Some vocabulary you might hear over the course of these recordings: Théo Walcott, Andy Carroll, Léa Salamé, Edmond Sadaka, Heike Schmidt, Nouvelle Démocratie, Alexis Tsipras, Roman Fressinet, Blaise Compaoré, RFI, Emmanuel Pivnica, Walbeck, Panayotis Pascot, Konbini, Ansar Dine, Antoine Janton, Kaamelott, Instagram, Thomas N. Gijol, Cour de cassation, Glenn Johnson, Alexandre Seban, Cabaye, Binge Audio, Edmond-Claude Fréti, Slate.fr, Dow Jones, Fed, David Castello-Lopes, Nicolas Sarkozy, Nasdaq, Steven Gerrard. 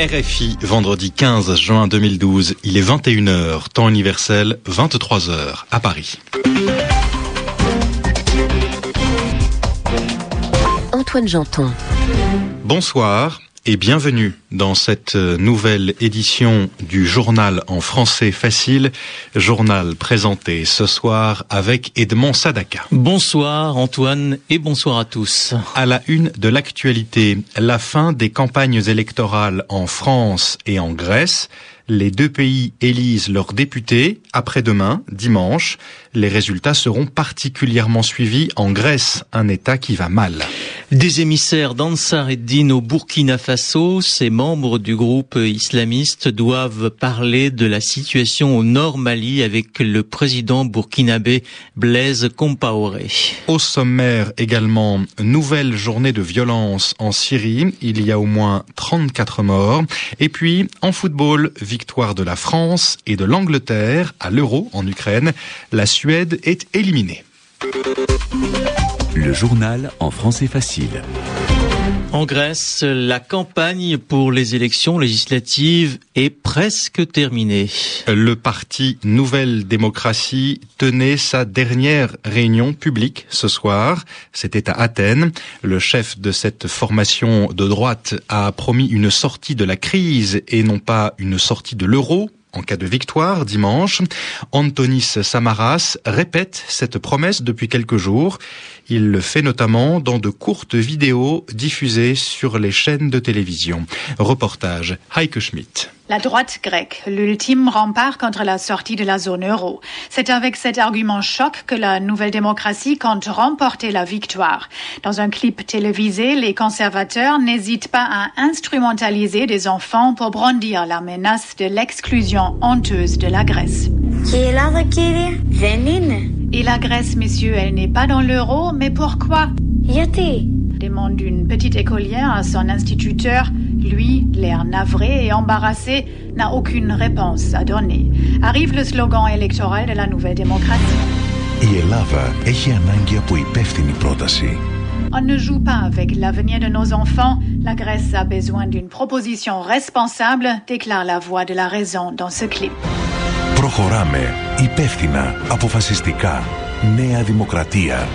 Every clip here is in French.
RFI, vendredi 15 juin 2012, il est 21h, temps universel, 23h à Paris. Antoine Janton. Bonsoir et bienvenue dans cette nouvelle édition du journal en français facile, journal présenté ce soir avec Edmond Sadaka. Bonsoir Antoine et bonsoir à tous. À la une de l'actualité, la fin des campagnes électorales en France et en Grèce. Les deux pays élisent leurs députés après-demain, dimanche. Les résultats seront particulièrement suivis en Grèce, un État qui va mal. Des émissaires d'Ansar Dine au Burkina Faso, ces membres du groupe islamiste doivent parler de la situation au nord Mali avec le président burkinabé Blaise Compaoré. Au sommaire également, nouvelle journée de violence en Syrie. Il y a au moins 34 morts. Et puis, en football, victoire de la France et de l'Angleterre à l'Euro en Ukraine. La Suède est éliminée. Le journal en français facile. En Grèce, la campagne pour les élections législatives est presque terminée. Le parti Nouvelle Démocratie tenait sa dernière réunion publique ce soir. C'était à Athènes. Le chef de cette formation de droite a promis une sortie de la crise et non pas une sortie de l'euro. En cas de victoire, dimanche, Antonis Samaras répète cette promesse depuis quelques jours. Il le fait notamment dans de courtes vidéos diffusées sur les chaînes de télévision. Reportage Heike Schmidt. La droite grecque, l'ultime rempart contre la sortie de la zone euro. C'est avec cet argument choc que la Nouvelle Démocratie compte remporter la victoire. Dans un clip télévisé, les conservateurs n'hésitent pas à instrumentaliser des enfants pour brandir la menace de l'exclusion honteuse de la Grèce. Et la Grèce, messieurs, elle n'est pas dans l'euro, mais pourquoi ? Demande une petite écolière à son instituteur. Lui, l'air navré et embarrassé, n'a aucune réponse à donner. Arrive le slogan électoral de la Nouvelle Démocratie. On ne joue pas avec l'avenir de nos enfants. La Grèce a besoin d'une proposition responsable, déclare la voix de la raison dans ce clip. Προχωράμε υπεύθυνα, αποφασιστικά, Νέα Δημοκρατία.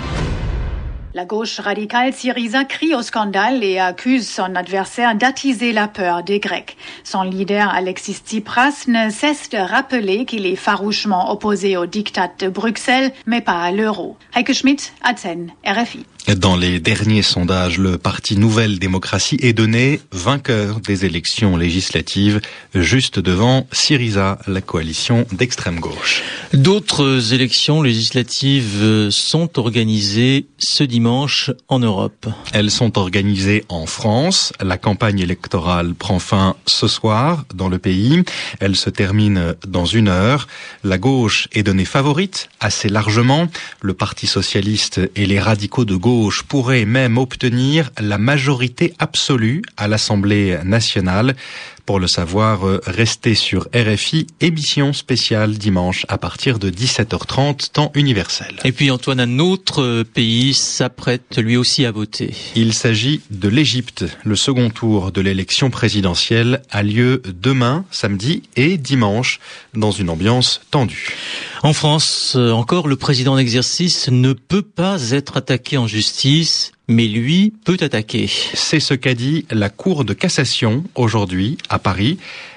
La gauche radicale Syriza crie au scandale et accuse son adversaire d'attiser la peur des Grecs. Son leader Alexis Tsipras ne cesse de rappeler qu'il est farouchement opposé au diktat de Bruxelles, mais pas à l'euro. Heike Schmidt, Athènes, RFI. Dans les derniers sondages, le parti Nouvelle Démocratie est donné vainqueur des élections législatives, juste devant Syriza, la coalition d'extrême gauche. D'autres élections législatives sont organisées ce dimanche en Europe. Elles sont organisées en France. La campagne électorale prend fin ce soir dans le pays. Elle se termine dans une heure. La gauche est donnée favorite assez largement. Le Parti socialiste et les radicaux de gauche pourrait même obtenir la majorité absolue à l'Assemblée nationale. Pour le savoir, restez sur RFI, émission spéciale dimanche à partir de 17h30, temps universel. Et puis Antoine, un autre pays s'apprête lui aussi à voter. Il s'agit de l'Égypte. Le second tour de l'élection présidentielle a lieu demain, samedi et dimanche, dans une ambiance tendue. En France, encore, le président en exercice ne peut pas être attaqué en justice. Mais lui peut attaquer. C'est ce qu'a dit la Cour de cassation aujourd'hui à Paris.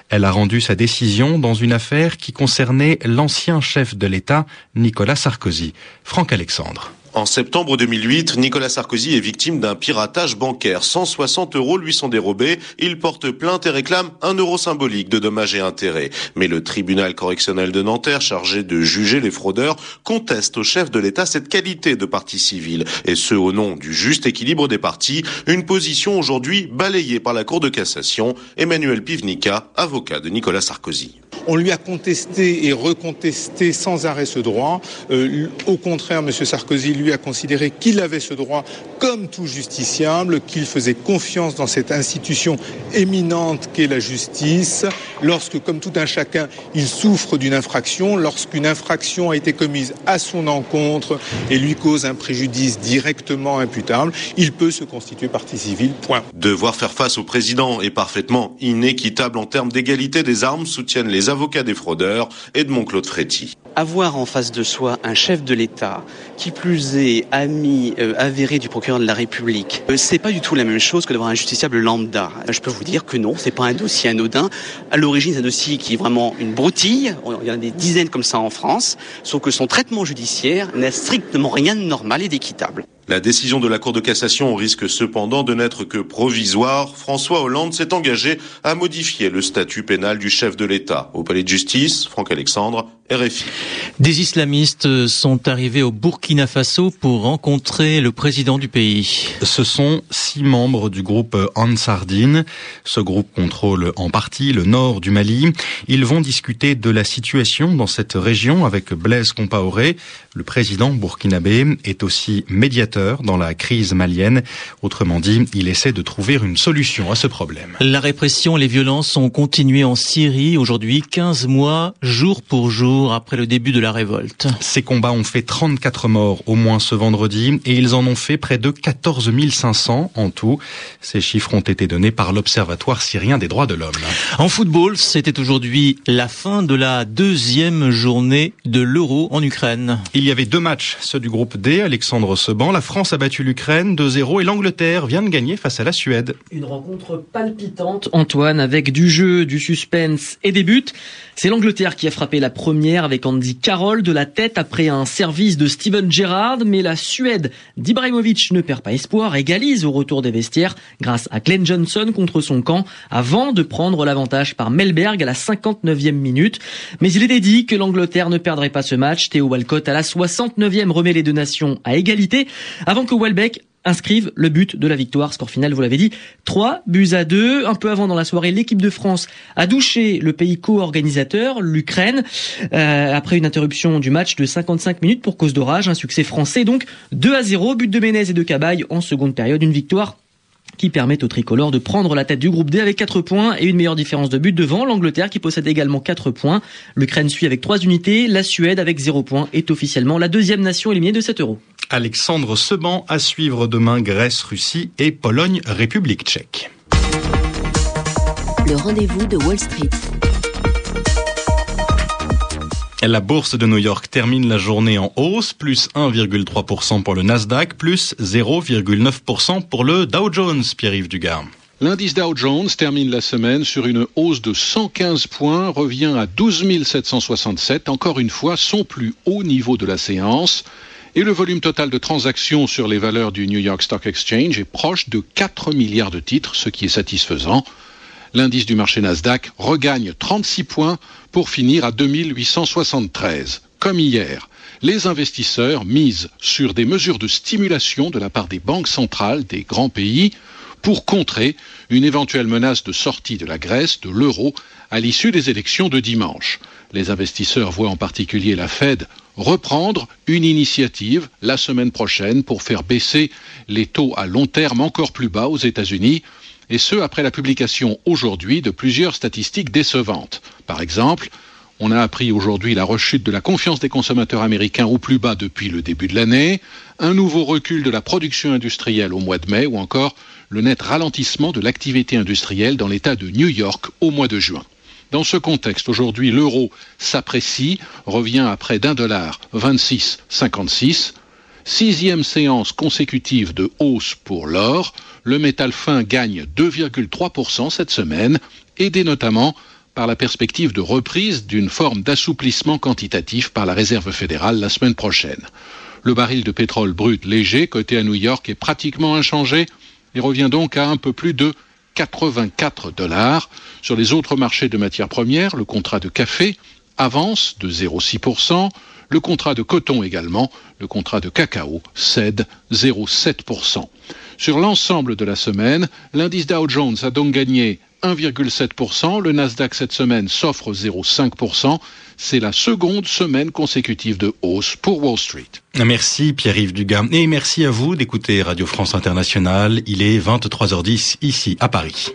Elle a rendu sa décision dans une affaire qui concernait l'ancien chef de l'État, Nicolas Sarkozy. Franck Alexandre. En septembre 2008, Nicolas Sarkozy est victime d'un piratage bancaire. 160 euros lui sont dérobés. Il porte plainte et réclame 1 euro symbolique de dommages et intérêts. Mais le tribunal correctionnel de Nanterre, chargé de juger les fraudeurs, conteste au chef de l'État cette qualité de partie civile. Et ce, au nom du juste équilibre des parties. Une position aujourd'hui balayée par la Cour de cassation. Emmanuel Pivnica, avocat de Nicolas Sarkozy. On lui a contesté et recontesté sans arrêt ce droit. Au contraire, M. Sarkozy, lui, a considéré qu'il avait ce droit comme tout justiciable, qu'il faisait confiance dans cette institution éminente qu'est la justice. Lorsque, comme tout un chacun, il souffre d'une infraction, lorsqu'une infraction a été commise à son encontre et lui cause un préjudice directement imputable, il peut se constituer partie civile, point. Devoir faire face au président est parfaitement inéquitable en termes d'égalité des armes, soutiennent les avocats des fraudeurs, Edmond-Claude Fréti. Avoir en face de soi un chef de l'État, qui plus est ami avéré du procureur de la République, c'est pas du tout la même chose que d'avoir un justiciable lambda. Je peux vous dire que non, c'est pas un dossier anodin. À l'origine, c'est un dossier qui est vraiment une broutille. Il y en a des dizaines comme ça en France, sauf que son traitement judiciaire n'a strictement rien de normal et d'équitable. La décision de la Cour de cassation risque cependant de n'être que provisoire. François Hollande s'est engagé à modifier le statut pénal du chef de l'État. Au palais de justice, Franck Alexandre, RFI. Des islamistes sont arrivés au Burkina Faso pour rencontrer le président du pays. Ce sont 6 membres du groupe Ansar Dine. Ce groupe contrôle en partie le nord du Mali. Ils vont discuter de la situation dans cette région avec Blaise Compaoré. Le président burkinabé est aussi médiateur dans la crise malienne. Autrement dit, il essaie de trouver une solution à ce problème. La répression et les violences ont continué en Syrie. Aujourd'hui, 15 mois, jour pour jour, après le début de la révolte. Ces combats ont fait 34 morts au moins ce vendredi et ils en ont fait près de 14 500 en tout. Ces chiffres ont été donnés par l'Observatoire syrien des droits de l'homme. En football, c'était aujourd'hui la fin de la 2e journée de l'Euro en Ukraine. Il y avait 2 matchs, ceux du groupe D, Alexandre Seban. La France a battu l'Ukraine 2-0 et l'Angleterre vient de gagner face à la Suède. Une rencontre palpitante, Antoine, avec du jeu, du suspense et des buts. C'est l'Angleterre qui a frappé la première avec Andy Carroll de la tête après un service de Steven Gerrard. Mais la Suède d'Ibrahimovic ne perd pas espoir, égalise au retour des vestiaires grâce à Glenn Johnson contre son camp avant de prendre l'avantage par Melberg à la 59e minute. Mais il était dit que l'Angleterre ne perdrait pas ce match. Théo Walcott à la 69e remet les deux nations à égalité. Avant que Walbeck inscrive le but de la victoire, score final, vous l'avez dit, 3-2. Un peu avant dans la soirée, l'équipe de France a douché le pays co-organisateur, l'Ukraine, après une interruption du match de 55 minutes pour cause d'orage, un succès français donc 2-0, but de Menez et de Cabaye en seconde période, une victoire qui permettent aux tricolores de prendre la tête du groupe D avec 4 points et une meilleure différence de but devant l'Angleterre qui possède également 4 points. L'Ukraine suit avec 3 unités, la Suède avec 0 points est officiellement la 2e nation éliminée de cet Euro. Alexandre Seban à suivre demain, Grèce, Russie et Pologne, République tchèque. Le rendez-vous de Wall Street. La bourse de New York termine la journée en hausse, plus 1,3% pour le Nasdaq, plus 0,9% pour le Dow Jones, Pierre-Yves Dugard. L'indice Dow Jones termine la semaine sur une hausse de 115 points, revient à 12 767, encore une fois son plus haut niveau de la séance. Et le volume total de transactions sur les valeurs du New York Stock Exchange est proche de 4 milliards de titres, ce qui est satisfaisant. L'indice du marché Nasdaq regagne 36 points pour finir à 2873. Comme hier, les investisseurs misent sur des mesures de stimulation de la part des banques centrales des grands pays pour contrer une éventuelle menace de sortie de la Grèce, de l'euro, à l'issue des élections de dimanche. Les investisseurs voient en particulier la Fed reprendre une initiative la semaine prochaine pour faire baisser les taux à long terme encore plus bas aux États-Unis. Et ce, après la publication aujourd'hui de plusieurs statistiques décevantes. Par exemple, on a appris aujourd'hui la rechute de la confiance des consommateurs américains au plus bas depuis le début de l'année, un nouveau recul de la production industrielle au mois de mai, ou encore le net ralentissement de l'activité industrielle dans l'État de New York au mois de juin. Dans ce contexte, aujourd'hui, l'euro s'apprécie, revient à près d'$1,2656. 6e séance consécutive de hausse pour l'or. Le métal fin gagne 2,3% cette semaine, aidé notamment par la perspective de reprise d'une forme d'assouplissement quantitatif par la Réserve fédérale la semaine prochaine. Le baril de pétrole brut léger, coté à New York, est pratiquement inchangé et revient donc à un peu plus de $84. Sur les autres marchés de matières premières, le contrat de café avance de 0,6%. Le contrat de coton également, le contrat de cacao cède 0,7%. Sur l'ensemble de la semaine, l'indice Dow Jones a donc gagné 1,7%. Le Nasdaq cette semaine s'offre 0,5%. C'est la seconde semaine consécutive de hausse pour Wall Street. Merci Pierre-Yves Dugard. Et merci à vous d'écouter Radio France Internationale. Il est 23h10 ici à Paris.